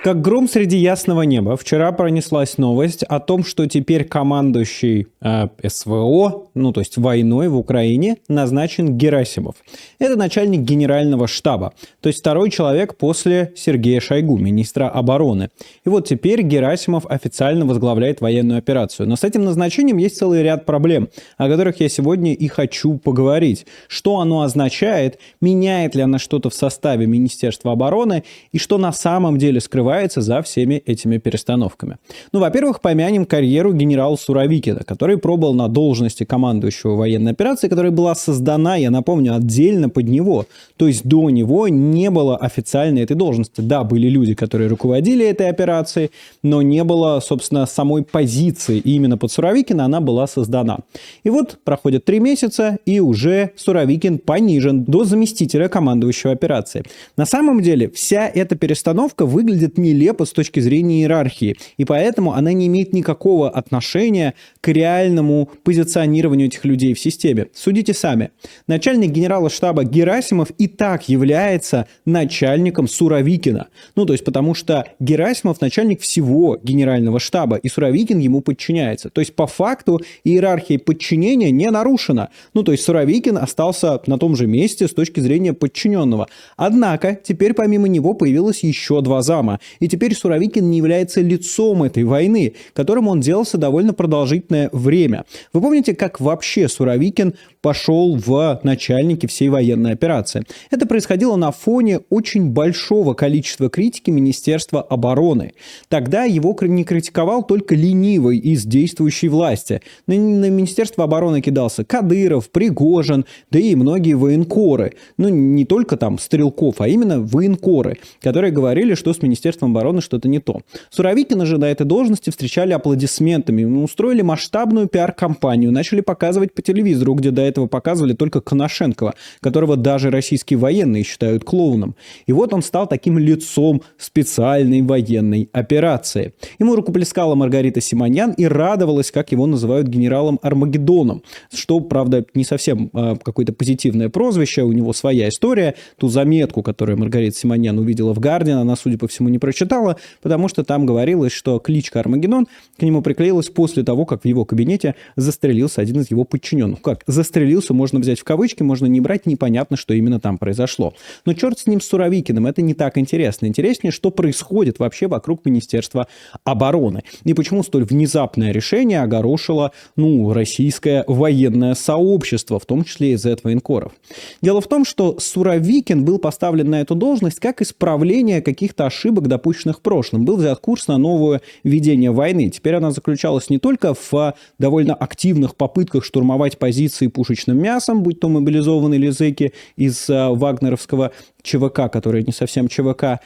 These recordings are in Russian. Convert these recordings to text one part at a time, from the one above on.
Как гром среди ясного неба вчера пронеслась новость о том, что теперь командующий СВО, то есть войной в Украине, назначен Герасимов. Это начальник генерального штаба, то есть второй человек после Сергея Шойгу, министра обороны. И вот теперь Герасимов официально возглавляет военную операцию. Но с этим назначением есть целый ряд проблем, о которых я сегодня и хочу поговорить. Что оно означает, меняет ли оно что-то в составе Министерства обороны и что на самом деле скрывается за всеми этими перестановками. Во-первых, помянем карьеру генерала Суровикина, который пробыл на должности командующего военной операции, которая была создана, я напомню, отдельно под него. То есть до него не было официально этой должности. Да, были люди, которые руководили этой операцией, но не было, собственно, самой позиции. И именно под Суровикина она была создана. И вот проходит 3 месяца, и уже Суровикин понижен до заместителя командующего операции. На самом деле вся эта перестановка выглядит нелепо с точки зрения иерархии, и поэтому она не имеет никакого отношения к реальному позиционированию этих людей в системе. Судите сами. Начальник генерала штаба Герасимов и так является начальником Суровикина. То есть потому что Герасимов начальник всего генерального штаба, и Суровикин ему подчиняется. То есть по факту иерархия подчинения не нарушена. То есть Суровикин остался на том же месте с точки зрения подчиненного. Однако теперь помимо него появилось еще 2 зама. И теперь Суровикин не является лицом этой войны, которым он делался довольно продолжительное время. Вы помните, как вообще Суровикин пошел в начальники всей военной операции? Это происходило на фоне очень большого количества критики Министерства обороны. Тогда его не критиковал только ленивый из действующей власти. На Министерство обороны кидался Кадыров, Пригожин, да и многие военкоры. Не только там стрелков, а именно военкоры, которые говорили, что с Министерством обороны что-то не то. Суровикина же на этой должности встречали аплодисментами, устроили масштабную пиар-кампанию, начали показывать по телевизору, где до этого показывали только Конашенкова, которого даже российские военные считают клоуном. И вот он стал таким лицом специальной военной операции. Ему рукоплескала Маргарита Симоньян и радовалась, как его называют генералом Армагеддоном, что, правда, не совсем какое-то позитивное прозвище, у него своя история. Ту заметку, которую Маргарита Симоньян увидела в Guardian, она, судя по всему, не прочитала, потому что там говорилось, что кличка Армагеддон к нему приклеилась после того, как в его кабинете застрелился один из его подчиненных. Как застрелился, можно взять в кавычки, можно не брать, непонятно, что именно там произошло. Но черт с ним, с Суровикиным, это не так интересно. Интереснее, что происходит вообще вокруг Министерства обороны. И почему столь внезапное решение огорошило, российское военное сообщество, в том числе и зет-военкоров. Дело в том, что Суровикин был поставлен на эту должность как исправление каких-то ошибок, допущенных в прошлом. Был взят курс на новое ведение войны. Теперь она заключалась не только в довольно активных попытках штурмовать позиции пушечным мясом, будь то мобилизованные лизыки из вагнеровского ЧВК, которые не совсем ЧВК,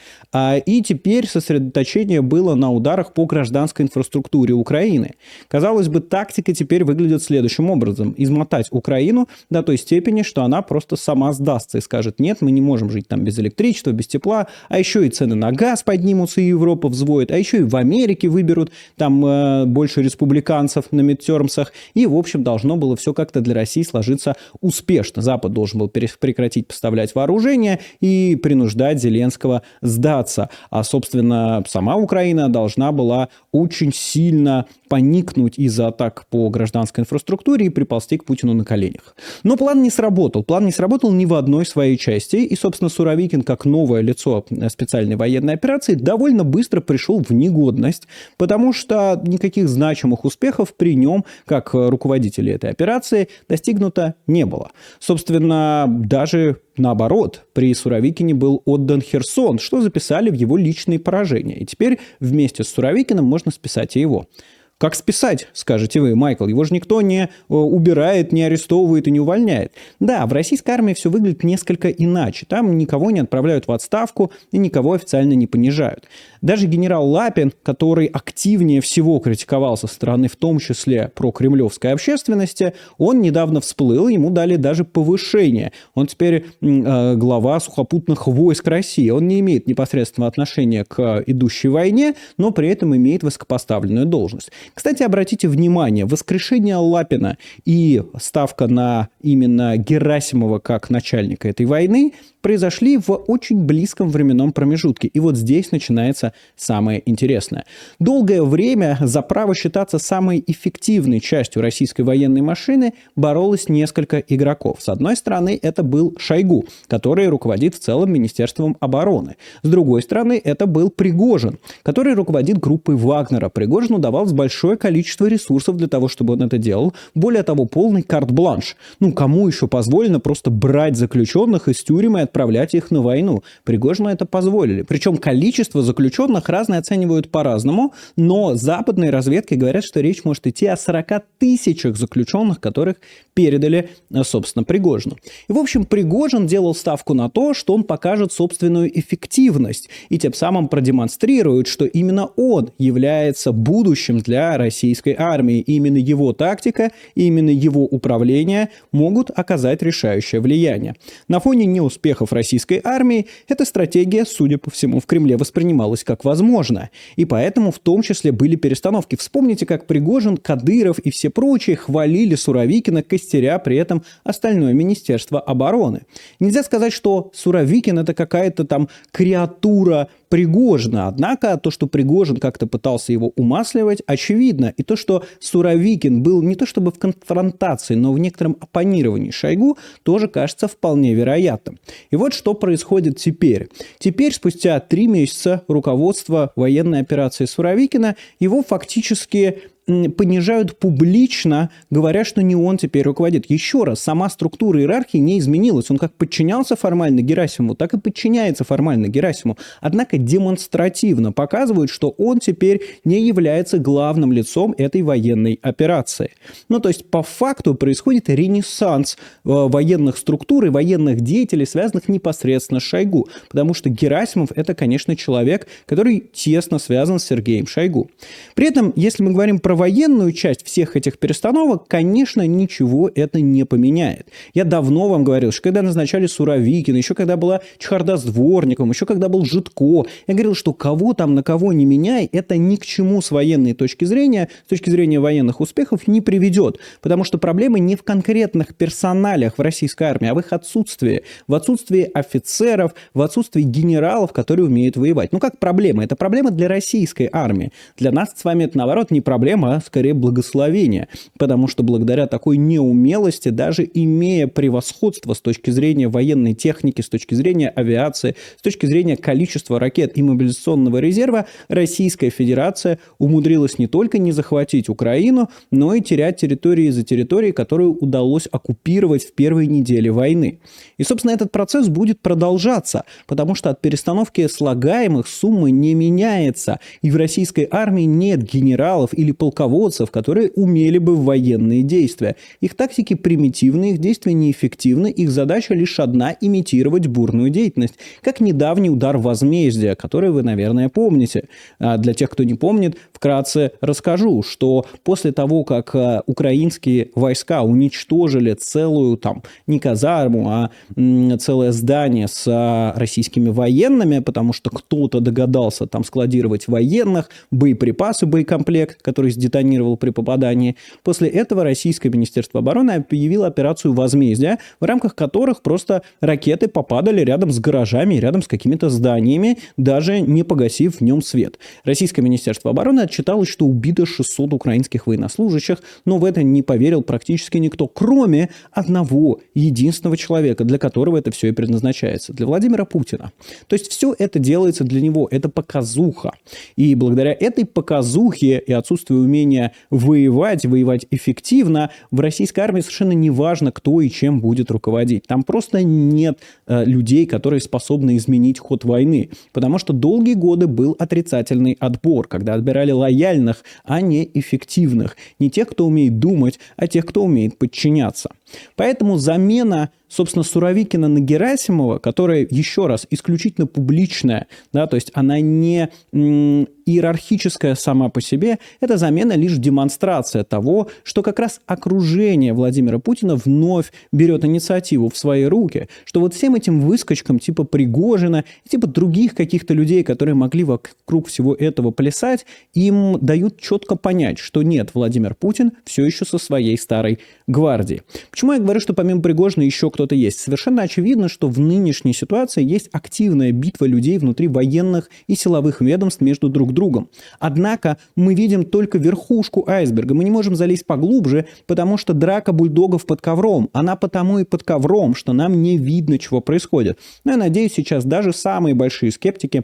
и теперь сосредоточение было на ударах по гражданской инфраструктуре Украины. Казалось бы, тактика теперь выглядит следующим образом. Измотать Украину до той степени, что она просто сама сдастся и скажет: нет, мы не можем жить там без электричества, без тепла, а еще и цены на газ поднимутся, и Европа взводит, а еще и в Америке выберут там больше республиканцев на мидтермсах, и в общем должно было все как-то для России сложиться успешно. Запад должен был прекратить поставлять вооружение и принуждать Зеленского сдаться. А, собственно, сама Украина должна была очень сильно поникнуть из-за атак по гражданской инфраструктуре и приползти к Путину на коленях. Но план не сработал. План не сработал ни в одной своей части. И, собственно, Суровикин, как новое лицо специальной военной операции, довольно быстро пришел в негодность, потому что никаких значимых успехов при нем, как руководителе этой операции, достигнуто не было. Собственно, даже наоборот, при Суровикине был отдан Херсон, что записали в его личные поражения. И теперь вместе с Суровикиным можно списать и его. Как списать, скажете вы, Майкл? Его же никто не убирает, не арестовывает и не увольняет. Да, в российской армии все выглядит несколько иначе. Там никого не отправляют в отставку и никого официально не понижают. Даже генерал Лапин, который активнее всего критиковал со стороны, в том числе, прокремлевской общественности, он недавно всплыл, ему дали даже повышение. Он теперь глава сухопутных войск России. Он не имеет непосредственного отношения к идущей войне, но при этом имеет высокопоставленную должность. Кстати, обратите внимание, воскрешение Лапина и ставка на именно Герасимова как начальника этой войны произошли в очень близком временном промежутке. И вот здесь начинается самое интересное. Долгое время за право считаться самой эффективной частью российской военной машины боролось несколько игроков. С одной стороны, это был Шойгу, который руководит в целом Министерством обороны. С другой стороны, это был Пригожин, который руководит группой Вагнера. Пригожину давалось большое количество ресурсов для того, чтобы он это делал. Более того, полный карт-бланш. Ну, кому еще позволено просто брать заключенных из тюрьмы и отправлять их на войну? Пригожину это позволили. Причем количество заключенных разные оценивают по-разному, но западные разведки говорят, что речь может идти о 40 тысячах заключенных, которых передали, собственно, Пригожину. И, в общем, Пригожин делал ставку на то, что он покажет собственную эффективность и тем самым продемонстрирует, что именно он является будущим для российской армии. И именно его тактика, и именно его управление могут оказать решающее влияние. На фоне неуспехов российской армии эта стратегия, судя по всему, в Кремле воспринималась как возможная. И поэтому в том числе были перестановки. Вспомните, как Пригожин, Кадыров и все прочие хвалили Суровикина, костеря при этом остальное Министерство обороны. Нельзя сказать, что Суровикин это какая-то там креатура Пригожина. Однако то, что Пригожин как-то пытался его умасливать, очевидно. И то, что Суровикин был не то чтобы в конфронтации, но в некотором оппонировании Шойгу, тоже кажется вполне вероятным. И вот что происходит теперь. Теперь, спустя 3 месяца руководства военной операции Суровикина, его фактически понижают публично, говоря, что не он теперь руководит. Еще раз, сама структура иерархии не изменилась. Он как подчинялся формально Герасиму, так и подчиняется формально Герасиму. Однако демонстративно показывают, что он теперь не является главным лицом этой военной операции. Ну, то есть, по факту происходит ренессанс военных структур и военных деятелей, связанных непосредственно с Шойгу. Потому что Герасимов – это, конечно, человек, который тесно связан с Сергеем Шойгу. При этом, если мы говорим про военную часть всех этих перестановок, конечно, ничего это не поменяет. Я давно вам говорил, что когда назначали Суровикина, еще когда была чехарда с Дворником, еще когда был Житко, я говорил, что кого там на кого не меняй, это ни к чему с военной точки зрения, с точки зрения военных успехов не приведет. Потому что проблема не в конкретных персоналях в российской армии, а в их отсутствии. В отсутствии офицеров, в отсутствии генералов, которые умеют воевать. Ну как проблема? Это проблема для российской армии. Для нас с вами это, наоборот, не проблема, а скорее благословение, потому что благодаря такой неумелости, даже имея превосходство с точки зрения военной техники, с точки зрения авиации, с точки зрения количества ракет и мобилизационного резерва, Российская Федерация умудрилась не только не захватить Украину, но и терять территории за территорией, которые удалось оккупировать в первой неделе войны. И, собственно, этот процесс будет продолжаться, потому что от перестановки слагаемых сумма не меняется, и в российской армии нет генералов или полководцев, которые умели бы в военные действия. Их тактики примитивны, их действия неэффективны, их задача лишь одна – имитировать бурную деятельность, как недавний удар возмездия, который вы, наверное, помните. Для тех, кто не помнит, вкратце расскажу, что после того, как украинские войска уничтожили целую, там, не казарму, а целое здание с российскими военными, потому что кто-то догадался там складировать военных, боеприпасы, боекомплект, который сдетонировал при попадании. После этого Российское Министерство обороны объявило операцию возмездия, в рамках которых просто ракеты попадали рядом с гаражами, рядом с какими-то зданиями, даже не погасив в нем свет. Российское Министерство обороны отчиталось, что убито 600 украинских военнослужащих, но в это не поверил практически никто, кроме одного единственного человека, для которого это все и предназначается, для Владимира Путина. То есть все это делается для него, это показуха. И благодаря этой показухе и отсутствию умение воевать, воевать эффективно, в российской армии совершенно не важно, кто и чем будет руководить. Там просто нет людей, которые способны изменить ход войны. Потому что долгие годы был отрицательный отбор, когда отбирали лояльных, а не эффективных. Не тех, кто умеет думать, а тех, кто умеет подчиняться. Поэтому замена собственно, Суровикина на Герасимова, которая, еще раз, исключительно публичная, да, то есть она не иерархическая сама по себе, это замена лишь демонстрация того, что как раз окружение Владимира Путина вновь берет инициативу в свои руки, что вот всем этим выскочкам типа Пригожина, типа других каких-то людей, которые могли вокруг всего этого плясать, им дают четко понять, что нет, Владимир Путин все еще со своей старой гвардией. Почему я говорю, что помимо Пригожина еще кто-то есть? Совершенно очевидно, что в нынешней ситуации есть активная битва людей внутри военных и силовых ведомств между друг другом. Однако мы видим только верхушку айсберга. Мы не можем залезть поглубже, потому что драка бульдогов под ковром. Она потому и под ковром, что нам не видно, чего происходит. Но я надеюсь, сейчас даже самые большие скептики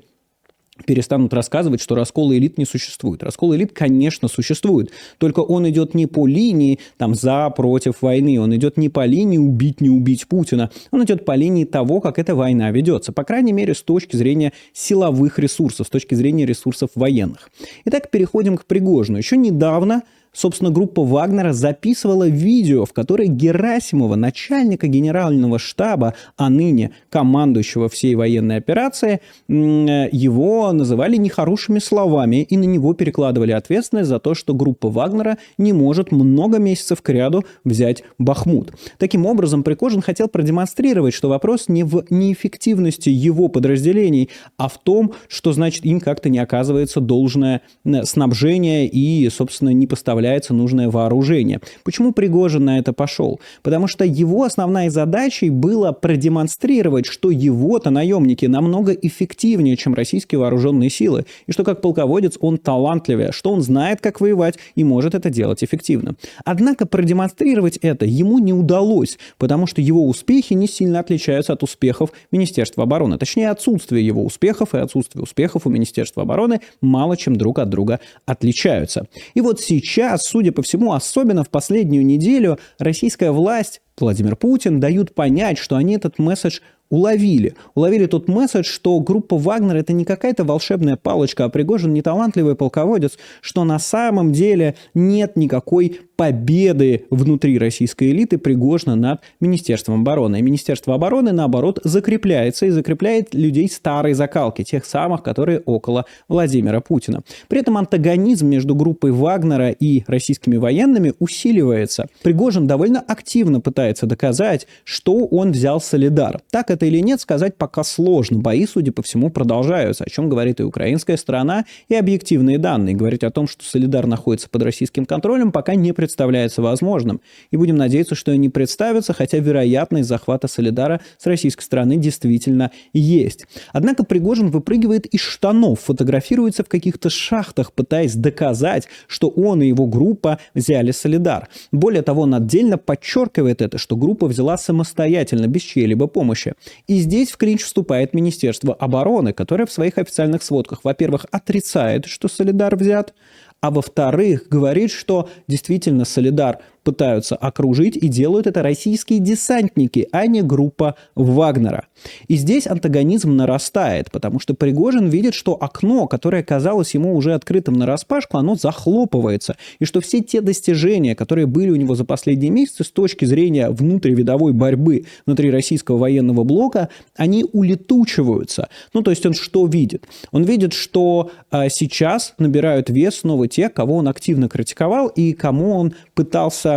перестанут рассказывать, что раскола элит не существует. Раскол элит, конечно, существует. Только он идет не по линии там за, против войны. Он идет не по линии убить, не убить Путина. Он идет по линии того, как эта война ведется. По крайней мере, с точки зрения силовых ресурсов, с точки зрения ресурсов военных. Итак, переходим к Пригожину. Еще недавно, собственно, группа Вагнера записывала видео, в которой Герасимова, начальника генерального штаба, а ныне командующего всей военной операции, его называли нехорошими словами и на него перекладывали ответственность за то, что группа Вагнера не может много месяцев кряду взять Бахмут. Таким образом, Пригожин хотел продемонстрировать, что вопрос не в неэффективности его подразделений, а в том, что, значит, им как-то не оказывается должное снабжение и, собственно, не поставляется нужное вооружение. Почему Пригожин на это пошел? Потому что его основной задачей было продемонстрировать, что его-то наемники намного эффективнее, чем российские вооруженные силы, и что как полководец он талантливее, что он знает, как воевать и может это делать эффективно. Однако продемонстрировать это ему не удалось, потому что его успехи не сильно отличаются от успехов Министерства обороны. Точнее, отсутствие его успехов и отсутствие успехов у Министерства обороны мало чем друг от друга отличаются. И вот сейчас, судя по всему, особенно в последнюю неделю, российская власть, Владимир Путин, дают понять, что они этот месседж уловили. Уловили тот месседж, что группа Вагнер — это не какая-то волшебная палочка, а Пригожин не талантливый полководец, что на самом деле нет никакой победы внутри российской элиты Пригожина над Министерством обороны. И Министерство обороны, наоборот, закрепляется и закрепляет людей старой закалки, тех самых, которые около Владимира Путина. При этом антагонизм между группой Вагнера и российскими военными усиливается. Пригожин довольно активно пытается доказать, что он взял Солидар. Так это или нет, сказать пока сложно. Бои, судя по всему, продолжаются, о чем говорит и украинская сторона, и объективные данные. Говорить о том, что Солидар находится под российским контролем, пока не представляется возможным. И будем надеяться, что они представятся, хотя вероятность захвата Солидара с российской стороны действительно есть. Однако Пригожин выпрыгивает из штанов, фотографируется в каких-то шахтах, пытаясь доказать, что он и его группа взяли Солидар. Более того, он отдельно подчеркивает это, что группа взяла самостоятельно, без чьей-либо помощи. И здесь в клинч вступает Министерство обороны, которое в своих официальных сводках, во-первых, отрицает, что Солидар взят, а во-вторых, говорит, что действительно Солидар пытаются окружить, и делают это российские десантники, а не группа Вагнера. И здесь антагонизм нарастает, потому что Пригожин видит, что окно, которое казалось ему уже открытым нараспашку, оно захлопывается, и что все те достижения, которые были у него за последние месяцы с точки зрения внутривидовой борьбы внутри российского военного блока, они улетучиваются. Ну, то есть он что видит? Он видит, что сейчас набирают вес снова те, кого он активно критиковал и кого он пытался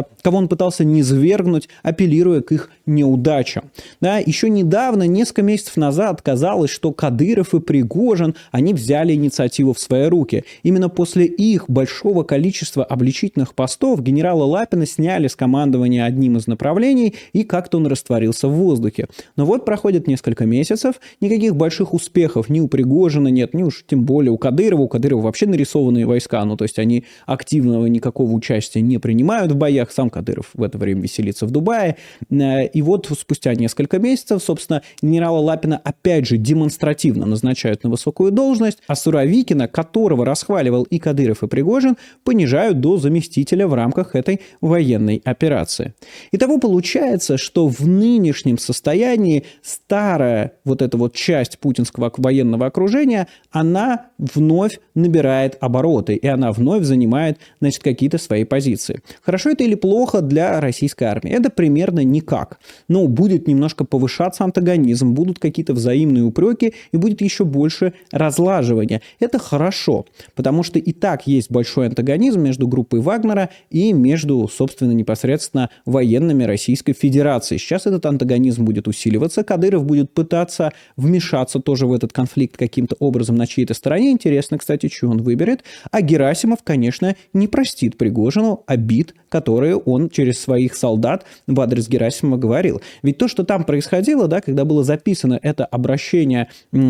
низвергнуть, апеллируя к их неудачам. Да, еще недавно, несколько месяцев назад, казалось, что Кадыров и Пригожин, они взяли инициативу в свои руки. Именно после их большого количества обличительных постов генерала Лапина сняли с командования одним из направлений, и как-то он растворился в воздухе. Но вот проходит несколько месяцев, никаких больших успехов ни у Пригожина нет, ни уж тем более у Кадырова. У Кадырова вообще нарисованные войска, ну то есть они активного никакого участия не принимают в боях. Сам Кадыров в это время веселится в Дубае. И вот спустя несколько месяцев, собственно, генерала Лапина опять же демонстративно назначают на высокую должность, а Суровикина, которого расхваливал и Кадыров, и Пригожин, понижают до заместителя в рамках этой военной операции. Итого получается, что в нынешнем состоянии старая вот эта вот часть путинского военного окружения, она вновь набирает обороты, и она вновь занимает, значит, какие-то свои позиции. Хорошо это или плохо для российской армии? Это примерно никак. Но будет немножко повышаться антагонизм, будут какие-то взаимные упреки и будет еще больше разлаживания. Это хорошо, потому что и так есть большой антагонизм между группой Вагнера и между, собственно, непосредственно военными Российской Федерации. Сейчас этот антагонизм будет усиливаться, Кадыров будет пытаться вмешаться тоже в этот конфликт каким-то образом на чьей-то стороне. Интересно, кстати, что он выберет. А Герасимов, конечно, не простит Пригожину обид, которые он через своих солдат в адрес Герасимова говорил. Ведь то, что там происходило, да, когда было записано это обращение,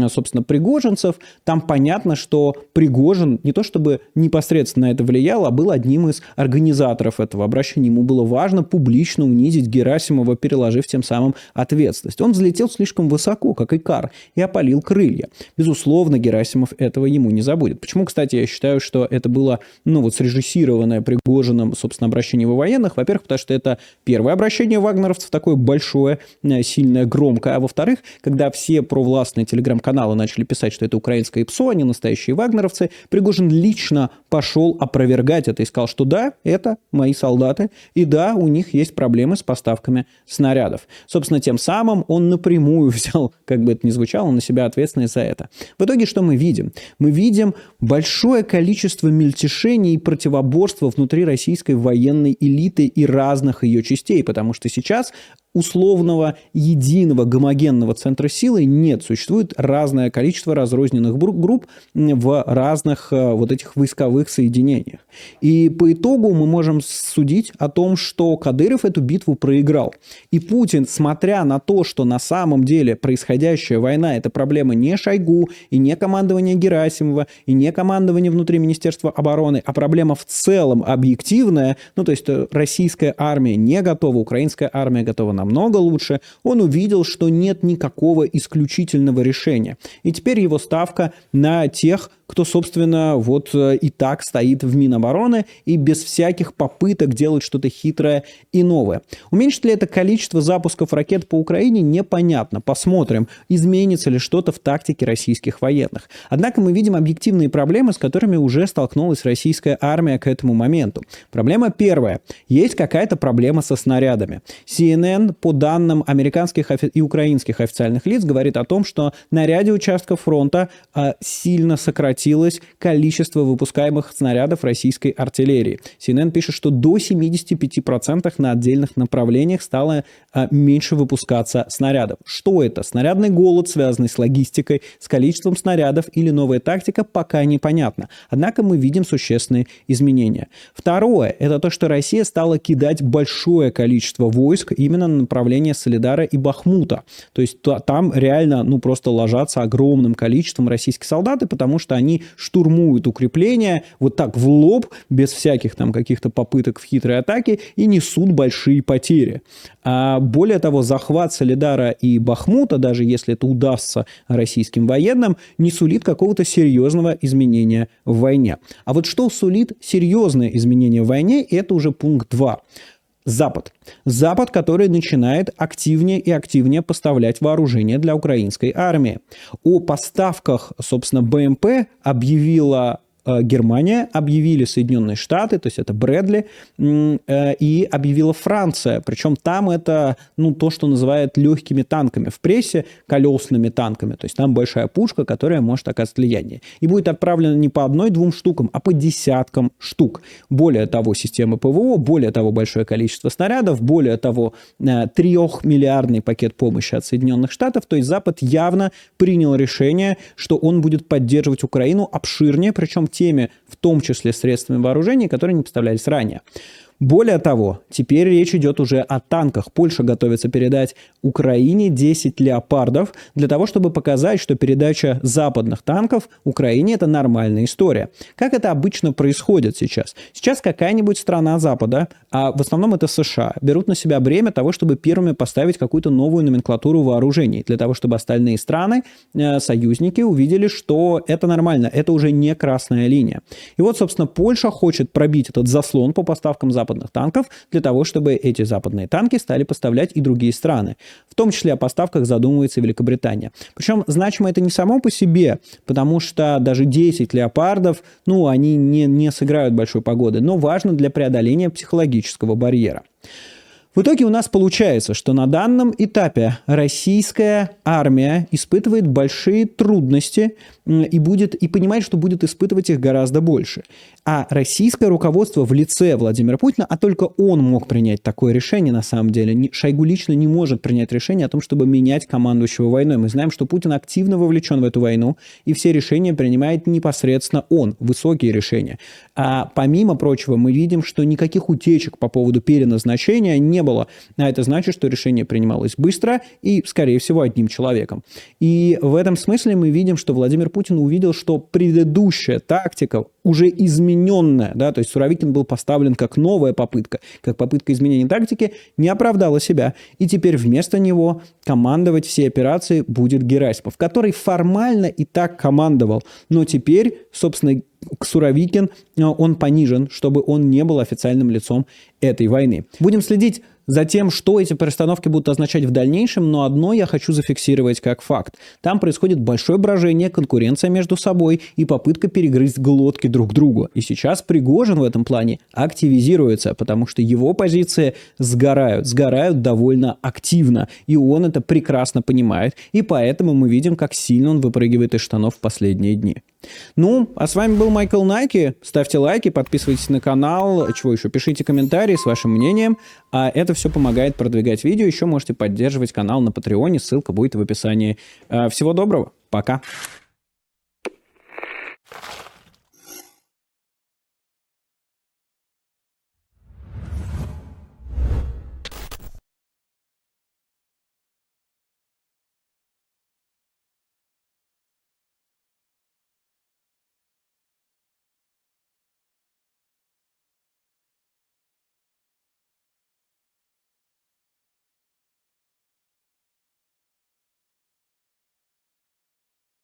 собственно, пригожинцев, там понятно, что Пригожин не то чтобы непосредственно на это влиял, а был одним из организаторов этого обращения. Ему было важно публично унизить Герасимова, переложив тем самым ответственность. Он взлетел слишком высоко, как Икар, и опалил крылья. Безусловно, Герасимов этого ему не забудет. Почему, кстати, я считаю, что это было, срежиссированное Пригожиным, собственно, обращение его военных? Во-первых, потому что это первое обращение вагнеровцев, такое большое, сильное, громкое. А во-вторых, когда все провластные телеграм-каналы начали писать, что это украинское ИПСО, они настоящие вагнеровцы, Пригожин лично пошел опровергать это и сказал, что да, это мои солдаты, и да, у них есть проблемы с поставками снарядов. Собственно, тем самым он напрямую взял, как бы это ни звучало, на себя ответственность за это. В итоге что мы видим? Мы видим большое количество мельтешений и противоборства внутри российской военной элиты и разных ее частей, потому что сейчас условного, единого, гомогенного центра силы нет. Существует разное количество разрозненных групп в разных вот этих войсковых соединениях. И по итогу мы можем судить о том, что Кадыров эту битву проиграл. И Путин, смотря на то, что на самом деле происходящая война – это проблема не Шойгу, и не командование Герасимова, и не командование внутри Министерства обороны, а проблема в целом объективная, то есть российская армия не готова, украинская армия готова намного лучше, он увидел, что нет никакого исключительного решения. И теперь его ставка на тех, кто, собственно, и так стоит в Минобороны и без всяких попыток делать что-то хитрое и новое. Уменьшит ли это количество запусков ракет по Украине, непонятно. Посмотрим, изменится ли что-то в тактике российских военных. Однако мы видим объективные проблемы, с которыми уже столкнулась российская армия к этому моменту. Проблема первая. Есть какая-то проблема со снарядами. CNN, по данным американских и украинских официальных лиц, говорит о том, что на ряде участков фронта сильно сократилось количество выпускаемых снарядов российской артиллерии. CNN пишет, что до 75% на отдельных направлениях стало меньше выпускаться снарядов. Что это? Снарядный голод, связанный с логистикой, с количеством снарядов или новая тактика, пока непонятно. Однако мы видим существенные изменения. Второе, это то, что Россия стала кидать большое количество войск именно на направление Солидара и Бахмута. То есть там реально просто ложатся огромным количеством российских солдат, потому что они штурмуют укрепления вот так в лоб, без всяких там каких-то попыток в хитрой атаке, и несут большие потери. А более того, захват Солидара и Бахмута, даже если это удастся российским военным, не сулит какого-то серьезного изменения в войне. А вот что сулит серьезное изменение в войне, это уже пункт 2. Запад. Запад, который начинает активнее и активнее поставлять вооружение для украинской армии. О поставках, собственно, БМП объявила Германия, объявили Соединенные Штаты, то есть это Брэдли, и объявила Франция. Причем там это, то, что называют легкими танками в прессе, колесными танками. То есть там большая пушка, которая может оказать влияние. И будет отправлена не по одной-двум штукам, а по десяткам штук. Более того, системы ПВО, более того, большое количество снарядов, более того, 3-миллиардный пакет помощи от Соединенных Штатов. То есть Запад явно принял решение, что он будет поддерживать Украину обширнее, причем теми, в том числе средствами вооружения, которые не поставлялись ранее. Более того, теперь речь идет уже о танках. Польша готовится передать Украине 10 леопардов для того, чтобы показать, что передача западных танков Украине – это нормальная история. Как это обычно происходит сейчас? Сейчас какая-нибудь страна Запада, а в основном это США, берут на себя бремя того, чтобы первыми поставить какую-то новую номенклатуру вооружений, для того, чтобы остальные страны, союзники, увидели, что это нормально, это уже не красная линия. И собственно, Польша хочет пробить этот заслон по поставкам западных западных танков для того, чтобы эти западные танки стали поставлять и другие страны. В том числе о поставках задумывается и Великобритания. Причем значимо это не само по себе, потому что даже 10 леопардов, ну, они не сыграют большой погоды, но важно для преодоления психологического барьера. В итоге у нас получается, что на данном этапе российская армия испытывает большие трудности и понимает, что будет испытывать их гораздо больше. А российское руководство в лице Владимира Путина, а только он мог принять такое решение на самом деле, Шойгу лично не может принять решение о том, чтобы менять командующего войной. Мы знаем, что Путин активно вовлечен в эту войну, и все решения принимает непосредственно он, высокие решения. А помимо прочего, мы видим, что никаких утечек по поводу переназначения не было. А это значит, что решение принималось быстро и, скорее всего, одним человеком. И в этом смысле мы видим, что Владимир Путин увидел, что предыдущая тактика уже измененная, да, то есть Суровикин был поставлен как новая попытка, как попытка изменения тактики, не оправдала себя. И теперь вместо него командовать всей операцией будет Герасимов, который формально и так командовал. Но теперь, собственно, Суровикин, он понижен, чтобы он не был официальным лицом этой войны. Будем следить за тем, что эти перестановки будут означать в дальнейшем, но одно я хочу зафиксировать как факт. Там происходит большое брожение, конкуренция между собой и попытка перегрызть глотки друг другу. И сейчас Пригожин в этом плане активизируется, потому что его позиции сгорают довольно активно, и он это прекрасно понимает, и поэтому мы видим, как сильно он выпрыгивает из штанов в последние дни. Ну, а с вами был Майкл Найки. Ставьте лайки, подписывайтесь на канал, чего еще, пишите комментарии с вашим мнением, а это все помогает продвигать видео. Еще можете поддерживать канал на Патреоне, ссылка будет в описании. Всего доброго, пока!